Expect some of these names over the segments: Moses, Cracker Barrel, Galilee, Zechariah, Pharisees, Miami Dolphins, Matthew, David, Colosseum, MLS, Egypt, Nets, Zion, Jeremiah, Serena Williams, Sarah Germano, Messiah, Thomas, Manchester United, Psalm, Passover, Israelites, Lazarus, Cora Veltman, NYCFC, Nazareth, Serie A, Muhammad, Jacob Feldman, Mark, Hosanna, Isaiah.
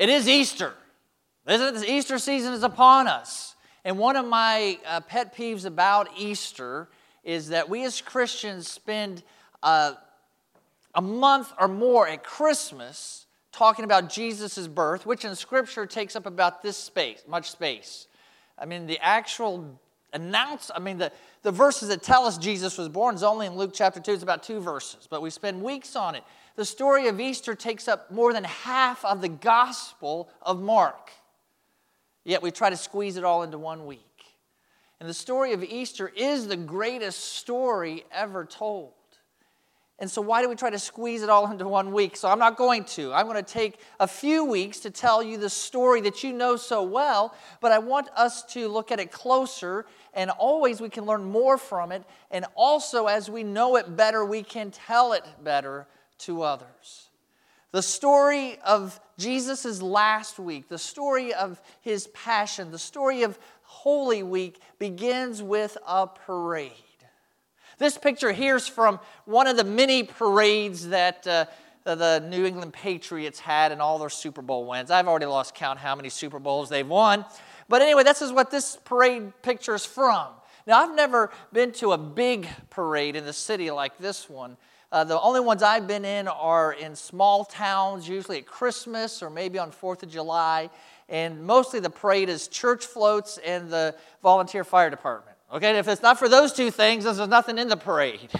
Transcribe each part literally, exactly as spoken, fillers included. It is Easter. Isn't it? Easter season is upon us. And one of my uh, pet peeves about Easter is that we as Christians spend uh, a month or more at Christmas talking about Jesus' birth, which in Scripture takes up about this space, much space. I mean, the actual announce, I mean, the, the verses that tell us Jesus was born is only in Luke chapter two. It's about two verses, but we spend weeks on it. The story of Easter takes up more than half of the Gospel of Mark. Yet we try to squeeze it all into one week. And the story of Easter is the greatest story ever told. And so why do we try to squeeze it all into one week? So I'm not going to. I'm going to take a few weeks to tell you the story that you know so well, but I want us to look at it closer, and always we can learn more from it, and also as we know it better, we can tell it better to others. The story of Jesus' last week, the story of his passion, the story of Holy Week begins with a parade. This picture here is from one of the many parades that uh, the New England Patriots had in all their Super Bowl wins. I've already lost count how many Super Bowls they've won. But anyway, this is what this parade picture is from. Now, I've never been to a big parade in the city like this one. Uh, the only ones I've been in are in small towns, usually at Christmas or maybe on fourth of July. And mostly the parade is church floats and the volunteer fire department. Okay, and if it's not for those two things, there's nothing in the parade.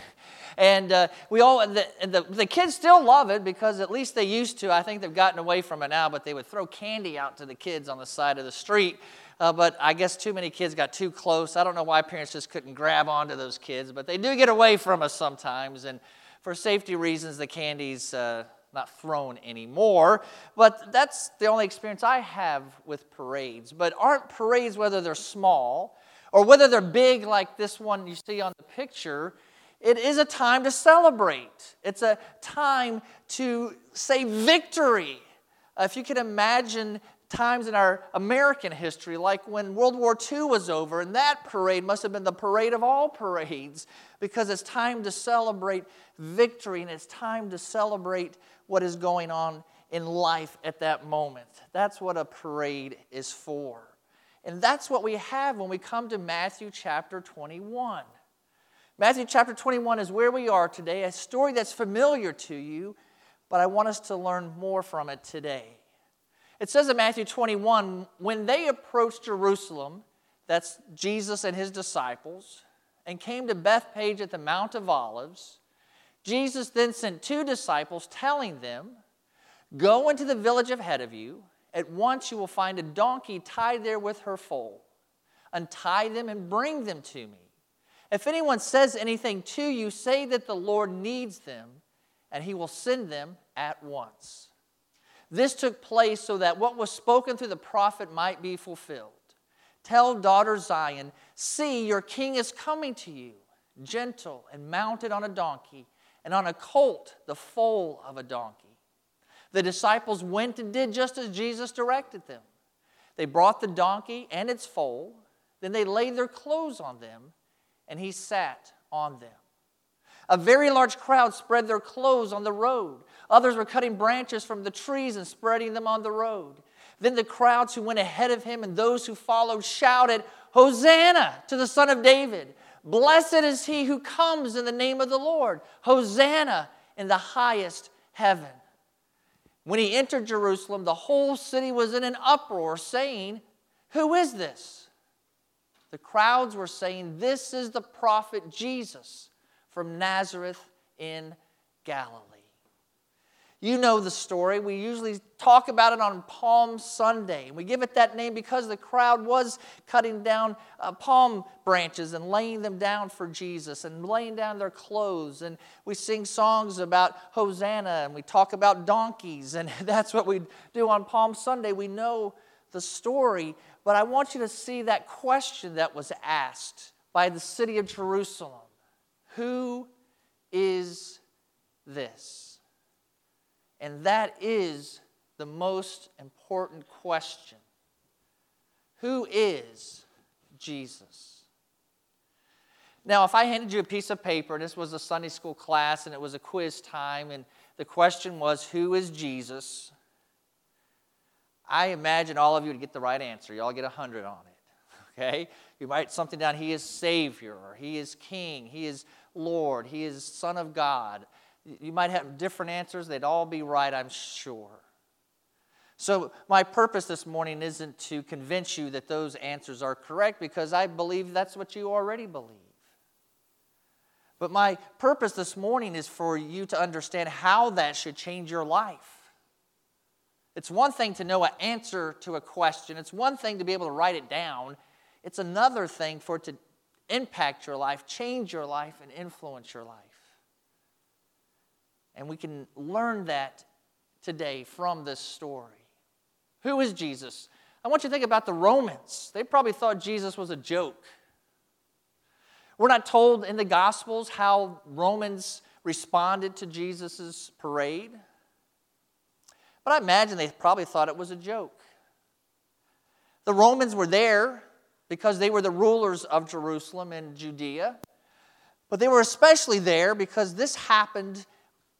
And uh, we all, the, the the kids still love it because at least they used to. I think they've gotten away from it now, but they would throw candy out to the kids on the side of the street. Uh, but I guess too many kids got too close. I don't know why parents just couldn't grab onto those kids, but they do get away from us sometimes. And for safety reasons, the candy's uh, not thrown anymore. But that's the only experience I have with parades. But aren't parades, whether they're small or whether they're big like this one you see on the picture, it is a time to celebrate. It's a time to say victory. Uh, if you can imagine times in our American history, like when World War Two was over, and that parade must have been the parade of all parades, because it's time to celebrate victory, and it's time to celebrate what is going on in life at that moment. That's what a parade is for. And that's what we have when we come to Matthew chapter twenty-one. Matthew chapter twenty-one is where we are today, a story that's familiar to you, but I want us to learn more from it today. It says in Matthew twenty-one, when they approached Jerusalem, that's Jesus and his disciples, and came to Bethphage at the Mount of Olives, Jesus then sent two disciples telling them, go into the village ahead of you. At once you will find a donkey tied there with her foal. Untie them and bring them to me. If anyone says anything to you, say that the Lord needs them, and he will send them at once. This took place so that what was spoken through the prophet might be fulfilled. Tell daughter Zion, see, your king is coming to you, gentle and mounted on a donkey, and on a colt, the foal of a donkey. The disciples went and did just as Jesus directed them. They brought the donkey and its foal. Then they laid their clothes on them, and he sat on them. A very large crowd spread their clothes on the road. Others were cutting branches from the trees and spreading them on the road. Then the crowds who went ahead of him and those who followed shouted, Hosanna to the Son of David! Blessed is he who comes in the name of the Lord! Hosanna in the highest heaven! When he entered Jerusalem, the whole city was in an uproar, saying, who is this? The crowds were saying, this is the prophet Jesus from Nazareth in Galilee. You know the story. We usually talk about it on Palm Sunday. And we give it that name because the crowd was cutting down uh, palm branches and laying them down for Jesus and laying down their clothes. And we sing songs about Hosanna and we talk about donkeys. And that's what we do on Palm Sunday. We know the story. But I want you to see that question that was asked by the city of Jerusalem. Who is this? And that is the most important question. Who is Jesus? Now, if I handed you a piece of paper, this was a Sunday school class, and it was a quiz time, and the question was, who is Jesus? I imagine all of you would get the right answer. You all get one hundred on it, okay? You write something down. He is Savior, or He is King, He is Lord, He is Son of God. You might have different answers. They'd all be right, I'm sure. So my purpose this morning isn't to convince you that those answers are correct, because I believe that's what you already believe. But my purpose this morning is for you to understand how that should change your life. It's one thing to know an answer to a question. It's one thing to be able to write it down. It's another thing for it to impact your life, change your life, and influence your life. And we can learn that today from this story. Who is Jesus? I want you to think about the Romans. They probably thought Jesus was a joke. We're not told in the Gospels how Romans responded to Jesus' parade. But I imagine they probably thought it was a joke. The Romans were there because they were the rulers of Jerusalem and Judea. But they were especially there because this happened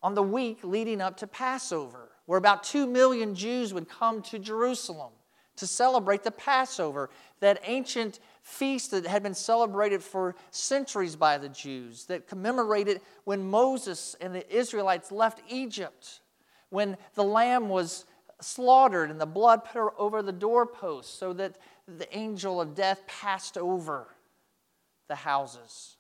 on the week leading up to Passover, where about two million Jews would come to Jerusalem to celebrate the Passover, that ancient feast that had been celebrated for centuries by the Jews, that commemorated when Moses and the Israelites left Egypt, when the lamb was slaughtered and the blood put over the doorpost so that the angel of death passed over the houses.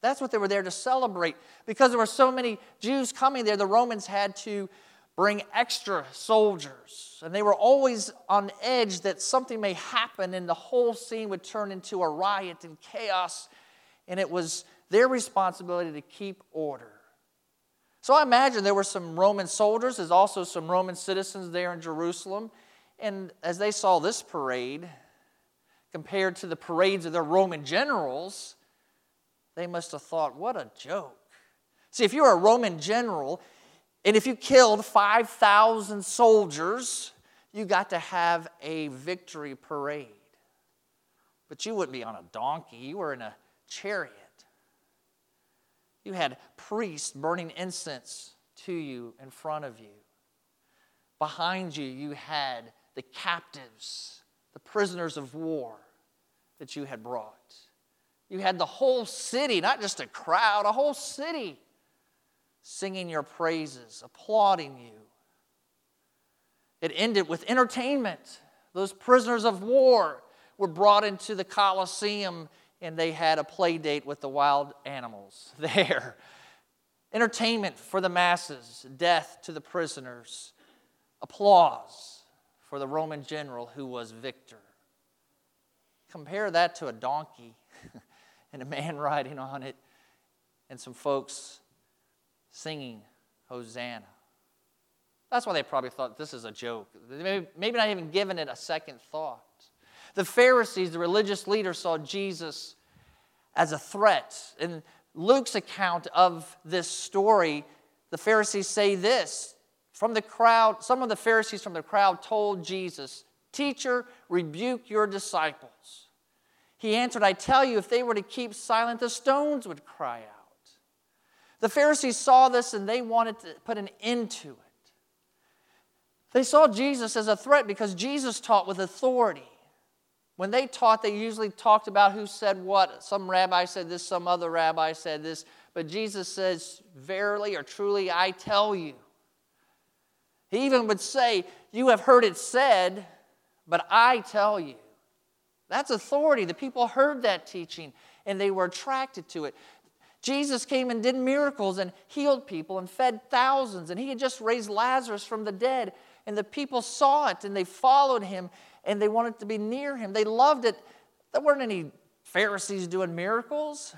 That's what they were there to celebrate. Because there were so many Jews coming there, the Romans had to bring extra soldiers. And they were always on edge that something may happen and the whole scene would turn into a riot and chaos. And it was their responsibility to keep order. So I imagine there were some Roman soldiers. There's also some Roman citizens there in Jerusalem. And as they saw this parade, compared to the parades of their Roman generals, they must have thought, what a joke. See, if you were a Roman general, and if you killed five thousand soldiers, you got to have a victory parade. But you wouldn't be on a donkey. You were in a chariot. You had priests burning incense to you in front of you. Behind you, you had the captives, the prisoners of war that you had brought. You had the whole city, not just a crowd, a whole city singing your praises, applauding you. It ended with entertainment. Those prisoners of war were brought into the Colosseum, and they had a play date with the wild animals there. Entertainment for the masses, death to the prisoners, applause for the Roman general who was victor. Compare that to a donkey and a man riding on it and some folks singing Hosanna. That's why they probably thought this is a joke. Maybe not even giving it a second thought. The Pharisees, the religious leaders, saw Jesus as a threat. In Luke's account of this story, the Pharisees say this. From the crowd, some of the Pharisees from the crowd told Jesus, "Teacher, rebuke your disciples." He answered, "I tell you, if they were to keep silent, the stones would cry out." The Pharisees saw this and they wanted to put an end to it. They saw Jesus as a threat because Jesus taught with authority. When they taught, they usually talked about who said what. Some rabbi said this, some other rabbi said this. But Jesus says, "Verily or truly, I tell you." He even would say, "You have heard it said, but I tell you." That's authority. The people heard that teaching, and they were attracted to it. Jesus came and did miracles and healed people and fed thousands. And he had just raised Lazarus from the dead. And the people saw it, and they followed him. And they wanted to be near him. They loved it. There weren't any Pharisees doing miracles.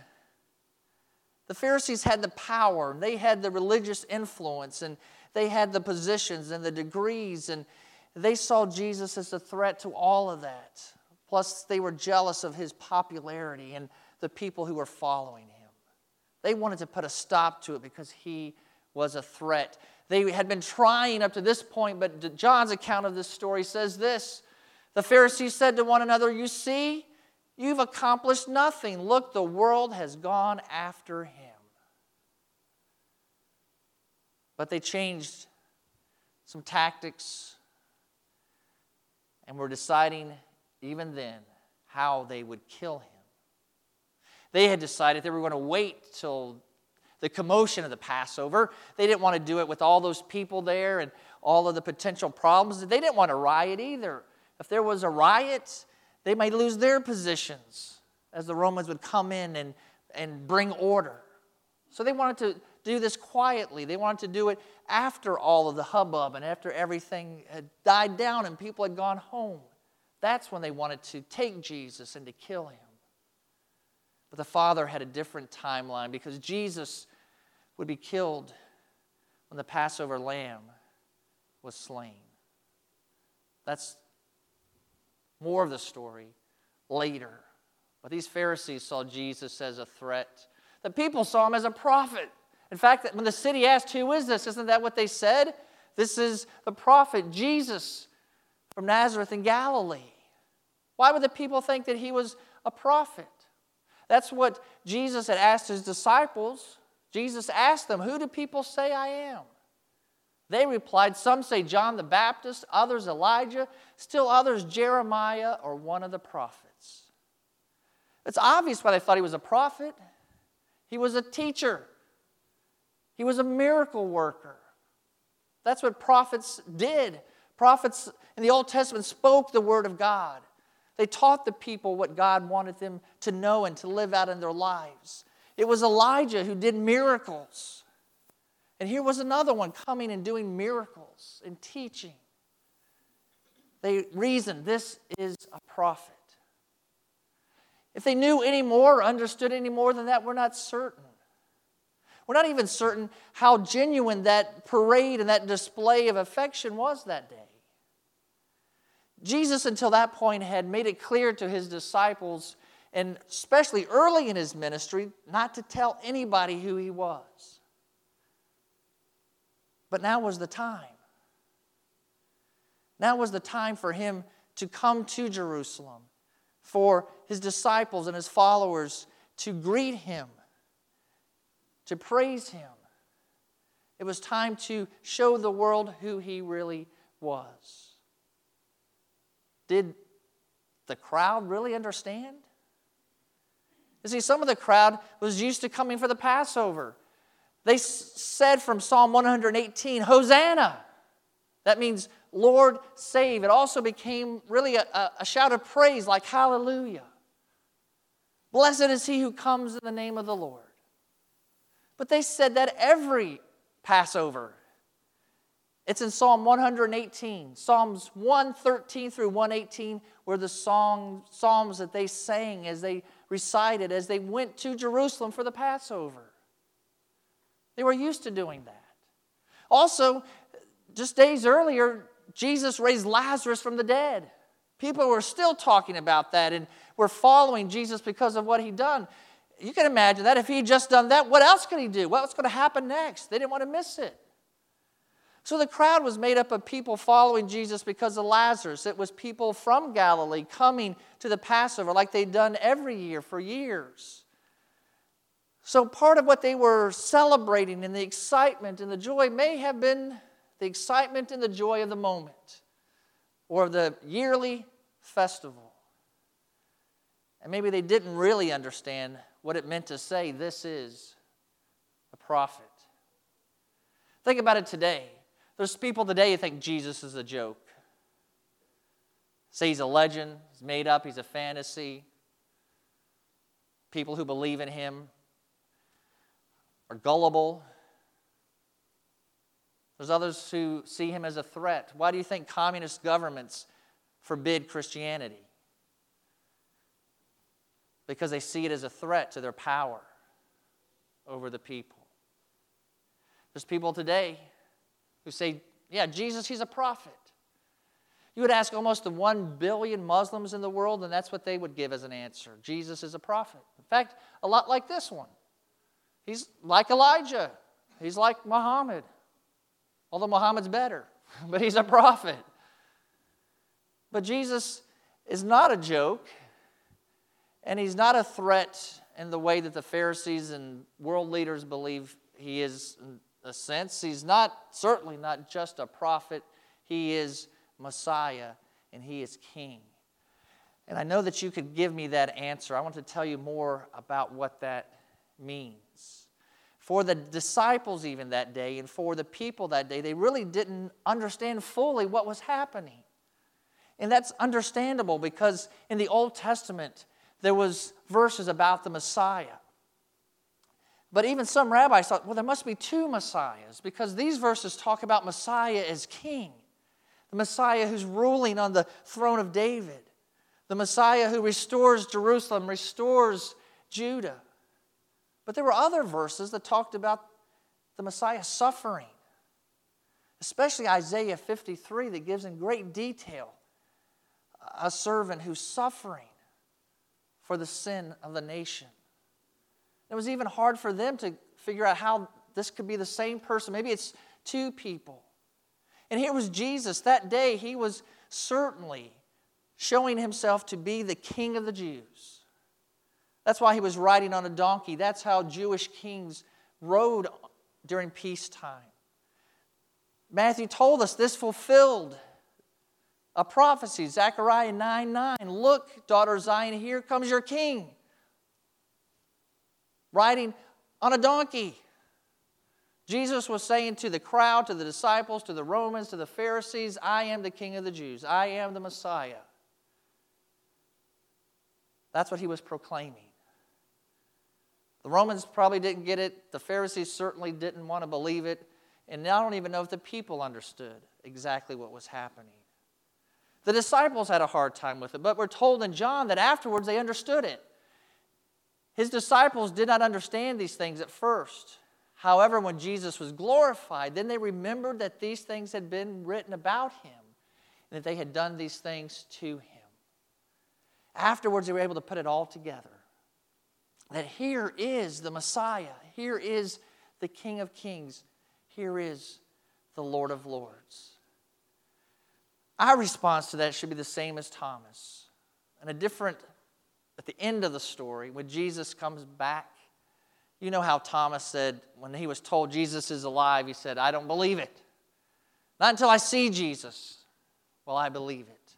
The Pharisees had the power. They had the religious influence. And they had the positions and the degrees. And they saw Jesus as a threat to all of that. Plus, they were jealous of his popularity and the people who were following him. They wanted to put a stop to it because he was a threat. They had been trying up to this point, but John's account of this story says this. The Pharisees said to one another, "You see, you've accomplished nothing. Look, the world has gone after him." But they changed some tactics. and were deciding even then how they would kill him. They had decided they were going to wait till the commotion of the Passover. They didn't want to do it with all those people there and all of the potential problems. They didn't want to riot either. If there was a riot, they might lose their positions as the Romans would come in and, and bring order. So they wanted to do this quietly. They wanted to do it after all of the hubbub and after everything had died down and people had gone home. That's when they wanted to take Jesus and to kill him. But the Father had a different timeline because Jesus would be killed when the Passover lamb was slain. That's more of the story later. But these Pharisees saw Jesus as a threat. The people saw him as a prophet. In fact, when the city asked, "Who is this?" Isn't that what they said? This is the prophet Jesus from Nazareth in Galilee. Why would the people think that he was a prophet? That's what Jesus had asked his disciples. Jesus asked them, "Who do people say I am?" They replied, "Some say John the Baptist, others Elijah, still others Jeremiah or one of the prophets." It's obvious why they thought he was a prophet. He was a teacher. He was a miracle worker. That's what prophets did. Prophets in the Old Testament spoke the word of God. They taught the people what God wanted them to know and to live out in their lives. It was Elijah who did miracles. And here was another one coming and doing miracles and teaching. They reasoned, this is a prophet. If they knew any more or understood any more than that, we're not certain. We're not even certain how genuine that parade and that display of affection was that day. Jesus, until that point, had made it clear to his disciples, and especially early in his ministry, not to tell anybody who he was. But now was the time. Now was the time for him to come to Jerusalem, for his disciples and his followers to greet him, to praise him. It was time to show the world who he really was. Did the crowd really understand? You see, some of the crowd was used to coming for the Passover. They s- said from Psalm one eighteen, "Hosanna!" That means, "Lord, save." It also became really a, a, a shout of praise, like hallelujah. "Blessed is he who comes in the name of the Lord." But they said that every Passover. It's in Psalm one eighteen, Psalms one thirteen through one eighteen were the song, psalms that they sang as they recited, as they went to Jerusalem for the Passover. They were used to doing that. Also, just days earlier, Jesus raised Lazarus from the dead. People were still talking about that and were following Jesus because of what he'd done. You can imagine that. If he had just done that, what else could he do? What's going to happen next? They didn't want to miss it. So the crowd was made up of people following Jesus because of Lazarus. It was people from Galilee coming to the Passover like they'd done every year for years. So part of what they were celebrating and the excitement and the joy may have been the excitement and the joy of the moment or of the yearly festival. And maybe they didn't really understand what it meant to say, "This is a prophet." Think about it today. There's people today who think Jesus is a joke. Say he's a legend, he's made up, he's a fantasy. People who believe in him are gullible. There's others who see him as a threat. Why do you think communist governments forbid Christianity? Because they see it as a threat to their power over the people. There's people today who say, "Yeah, Jesus, he's a prophet." You would ask almost the one billion Muslims in the world, and that's what they would give as an answer. Jesus is a prophet. In fact, a lot like this one. He's like Elijah. He's like Muhammad. Although Muhammad's better, but he's a prophet. But Jesus is not a joke, and he's not a threat in the way that the Pharisees and world leaders believe he is. A sense, he's not, certainly not just a prophet, he is Messiah, and he is king. And I know that you could give me that answer. I want to tell you more about what that means. For the disciples even that day and for the people that day, they really didn't understand fully what was happening. And that's understandable because in the Old Testament, there was verses about the Messiah. But even some rabbis thought, well, there must be two Messiahs because these verses talk about Messiah as king, the Messiah who's ruling on the throne of David, the Messiah who restores Jerusalem, restores Judah. But there were other verses that talked about the Messiah suffering, especially Isaiah fifty-three that gives in great detail a servant who's suffering for the sin of the nation. It was even hard for them to figure out how this could be the same person. Maybe it's two people. And here was Jesus. That day, he was certainly showing himself to be the king of the Jews. That's why he was riding on a donkey. That's how Jewish kings rode during peacetime. Matthew told us this fulfilled a prophecy. Zechariah nine nine. Look, daughter Zion, here comes your king, riding on a donkey. Jesus was saying to the crowd, to the disciples, to the Romans, to the Pharisees, I am the King of the Jews. I am the Messiah. That's what he was proclaiming. The Romans probably didn't get it. The Pharisees certainly didn't want to believe it. And I don't even know if the people understood exactly what was happening. The disciples had a hard time with it, but we're told in John that afterwards they understood it. His disciples did not understand these things at first. However, when Jesus was glorified, then they remembered that these things had been written about him and that they had done these things to him. Afterwards, they were able to put it all together. That here is the Messiah. Here is the King of Kings. Here is the Lord of Lords. Our response to that should be the same as Thomas. And a different At the end of the story, when Jesus comes back, you know how Thomas said when he was told Jesus is alive, he said, I don't believe it. Not until I see Jesus will I believe it.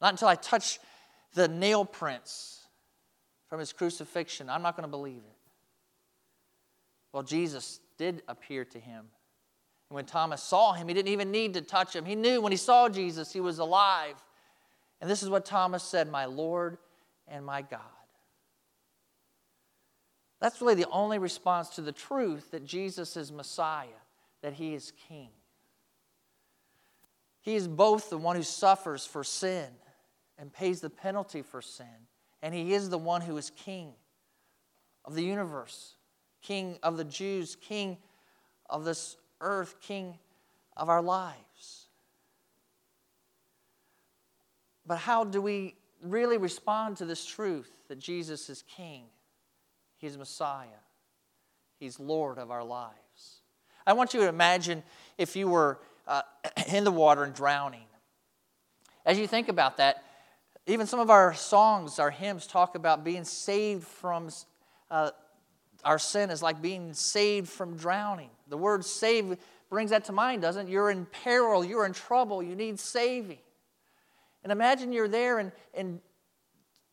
Not until I touch the nail prints from his crucifixion, I'm not going to believe it. Well, Jesus did appear to him. And when Thomas saw him, he didn't even need to touch him. He knew when he saw Jesus, he was alive. And this is what Thomas said, my Lord and my God. That's really the only response to the truth that Jesus is Messiah, that he is king. He is both the one who suffers for sin and pays the penalty for sin, and he is the one who is king of the universe, king of the Jews, king of this earth, king of our lives. But how do we really respond to this truth that Jesus is King? He's Messiah. He's Lord of our lives. I want you to imagine if you were uh, in the water and drowning. As you think about that, even some of our songs, our hymns talk about being saved from uh, our sin is like being saved from drowning. The word saved brings that to mind, doesn't it? You're in peril, you're in trouble, you need saving. And imagine you're there and, and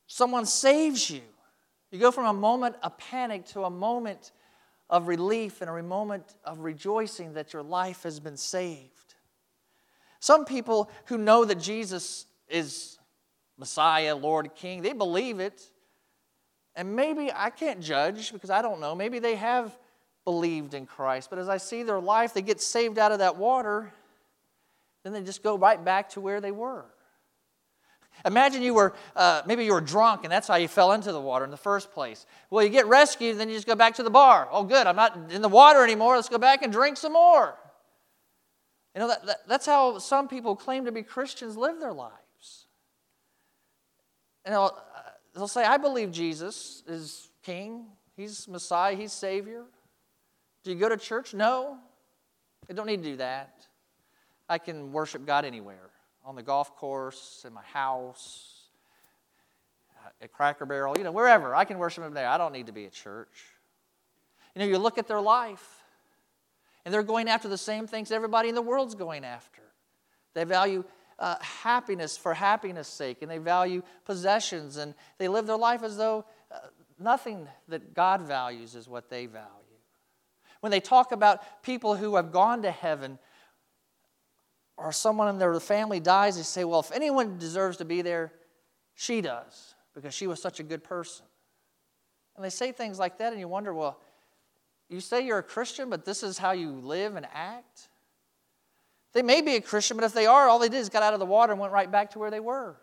someone saves you. You go from a moment of panic to a moment of relief and a moment of rejoicing that your life has been saved. Some people who know that Jesus is Messiah, Lord, King, they believe it. And maybe, I can't judge because I don't know, maybe they have believed in Christ. But as I see their life, they get saved out of that water, then they just go right back to where they were. Imagine you were, uh, maybe you were drunk, and that's how you fell into the water in the first place. Well, you get rescued, then you just go back to the bar. Oh, good, I'm not in the water anymore. Let's go back and drink some more. You know, that, that, that's how some people claim to be Christians live their lives. And they'll, they'll say, I believe Jesus is King. He's Messiah. He's Savior. Do you go to church? No. I don't need to do that. I can worship God anywhere. On the golf course, in my house, at Cracker Barrel, you know, wherever. I can worship him there. I don't need to be at church. You know, you look at their life, and they're going after the same things everybody in the world's going after. They value uh, happiness for happiness' sake, and they value possessions, and they live their life as though uh, nothing that God values is what they value. When they talk about people who have gone to heaven, or someone in their family dies, they say, well, if anyone deserves to be there, she does, because she was such a good person. And they say things like that, and you wonder, well, you say you're a Christian, but this is how you live and act? They may be a Christian, but if they are, all they did is got out of the water and went right back to where they were.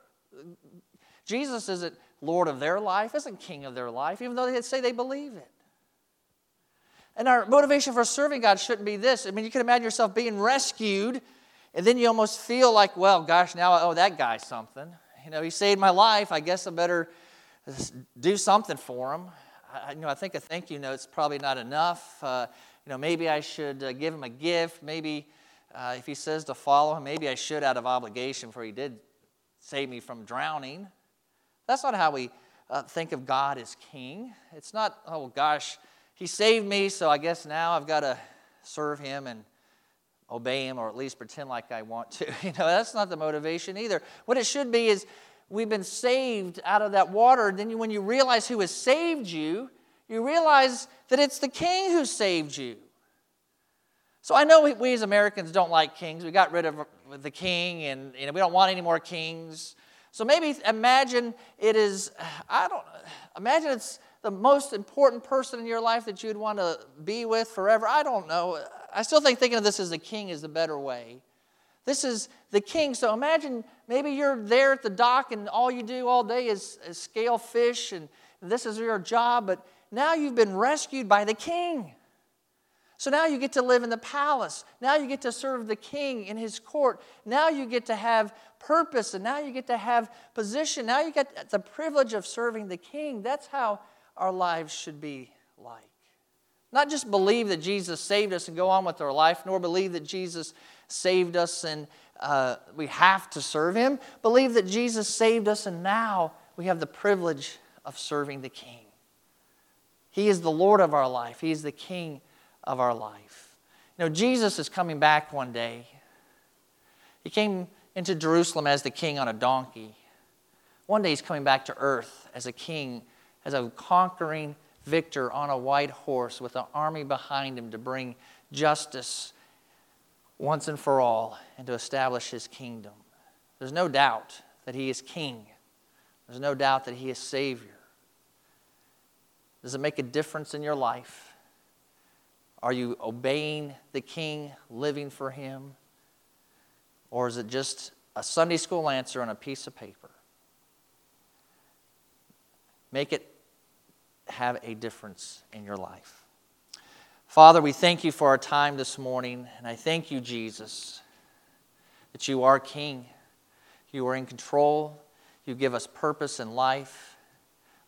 Jesus isn't Lord of their life, isn't King of their life, even though they say they believe it. And our motivation for serving God shouldn't be this. I mean, you can imagine yourself being rescued, and then you almost feel like, well, gosh, now I owe that guy something. You know, he saved my life. I guess I better do something for him. I, you know, I think a thank you note's probably not enough. Uh, you know, maybe I should uh, give him a gift. Maybe uh, if he says to follow him, maybe I should out of obligation, for he did save me from drowning. That's not how we uh, think of God as King. It's not, oh, gosh, he saved me, so I guess now I've got to serve him and obey him, or at least pretend like I want to. You know, that's not the motivation either. What it should be is we've been saved out of that water, and then you, when you realize who has saved you, you realize that it's the King who saved you. So I know we, we as Americans don't like kings. We got rid of the king, and you know, we don't want any more kings. So maybe imagine it is, I don't, imagine it's the most important person in your life that you'd want to be with forever. I don't know. I still think thinking of this as the King is the better way. This is the King. So imagine maybe you're there at the dock and all you do all day is, is scale fish, and this is your job, but now you've been rescued by the King. So now you get to live in the palace. Now you get to serve the King in his court. Now you get to have purpose, and now you get to have position. Now you get the privilege of serving the King. That's how our lives should be like. Not just believe that Jesus saved us and go on with our life, nor believe that Jesus saved us and uh, we have to serve him. Believe that Jesus saved us, and now we have the privilege of serving the King. He is the Lord of our life. He is the King of our life. You know, Jesus is coming back one day. He came into Jerusalem as the King on a donkey. One day he's coming back to earth as a king, as a conquering victor on a white horse with an army behind him to bring justice once and for all and to establish his kingdom. There's no doubt that he is King. There's no doubt that he is Savior. Does it make a difference in your life? Are you obeying the King, living for him? Or is it just a Sunday school answer on a piece of paper? Make it have a difference in your life. Father, we thank you for our time this morning, and I thank you, Jesus, that you are King. You are in control. You give us purpose in life.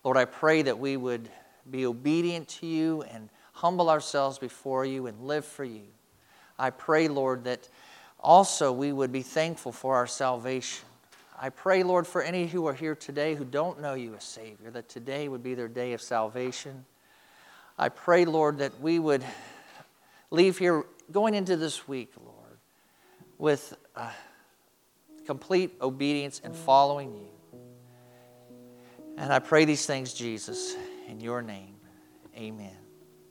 Lord, I pray that we would be obedient to you and humble ourselves before you and live for you. I pray, Lord, that also we would be thankful for our salvation. I pray, Lord, for any who are here today who don't know you as Savior, that today would be their day of salvation. I pray, Lord, that we would leave here going into this week, Lord, with uh, complete obedience and following you. And I pray these things, Jesus, in your name. Amen.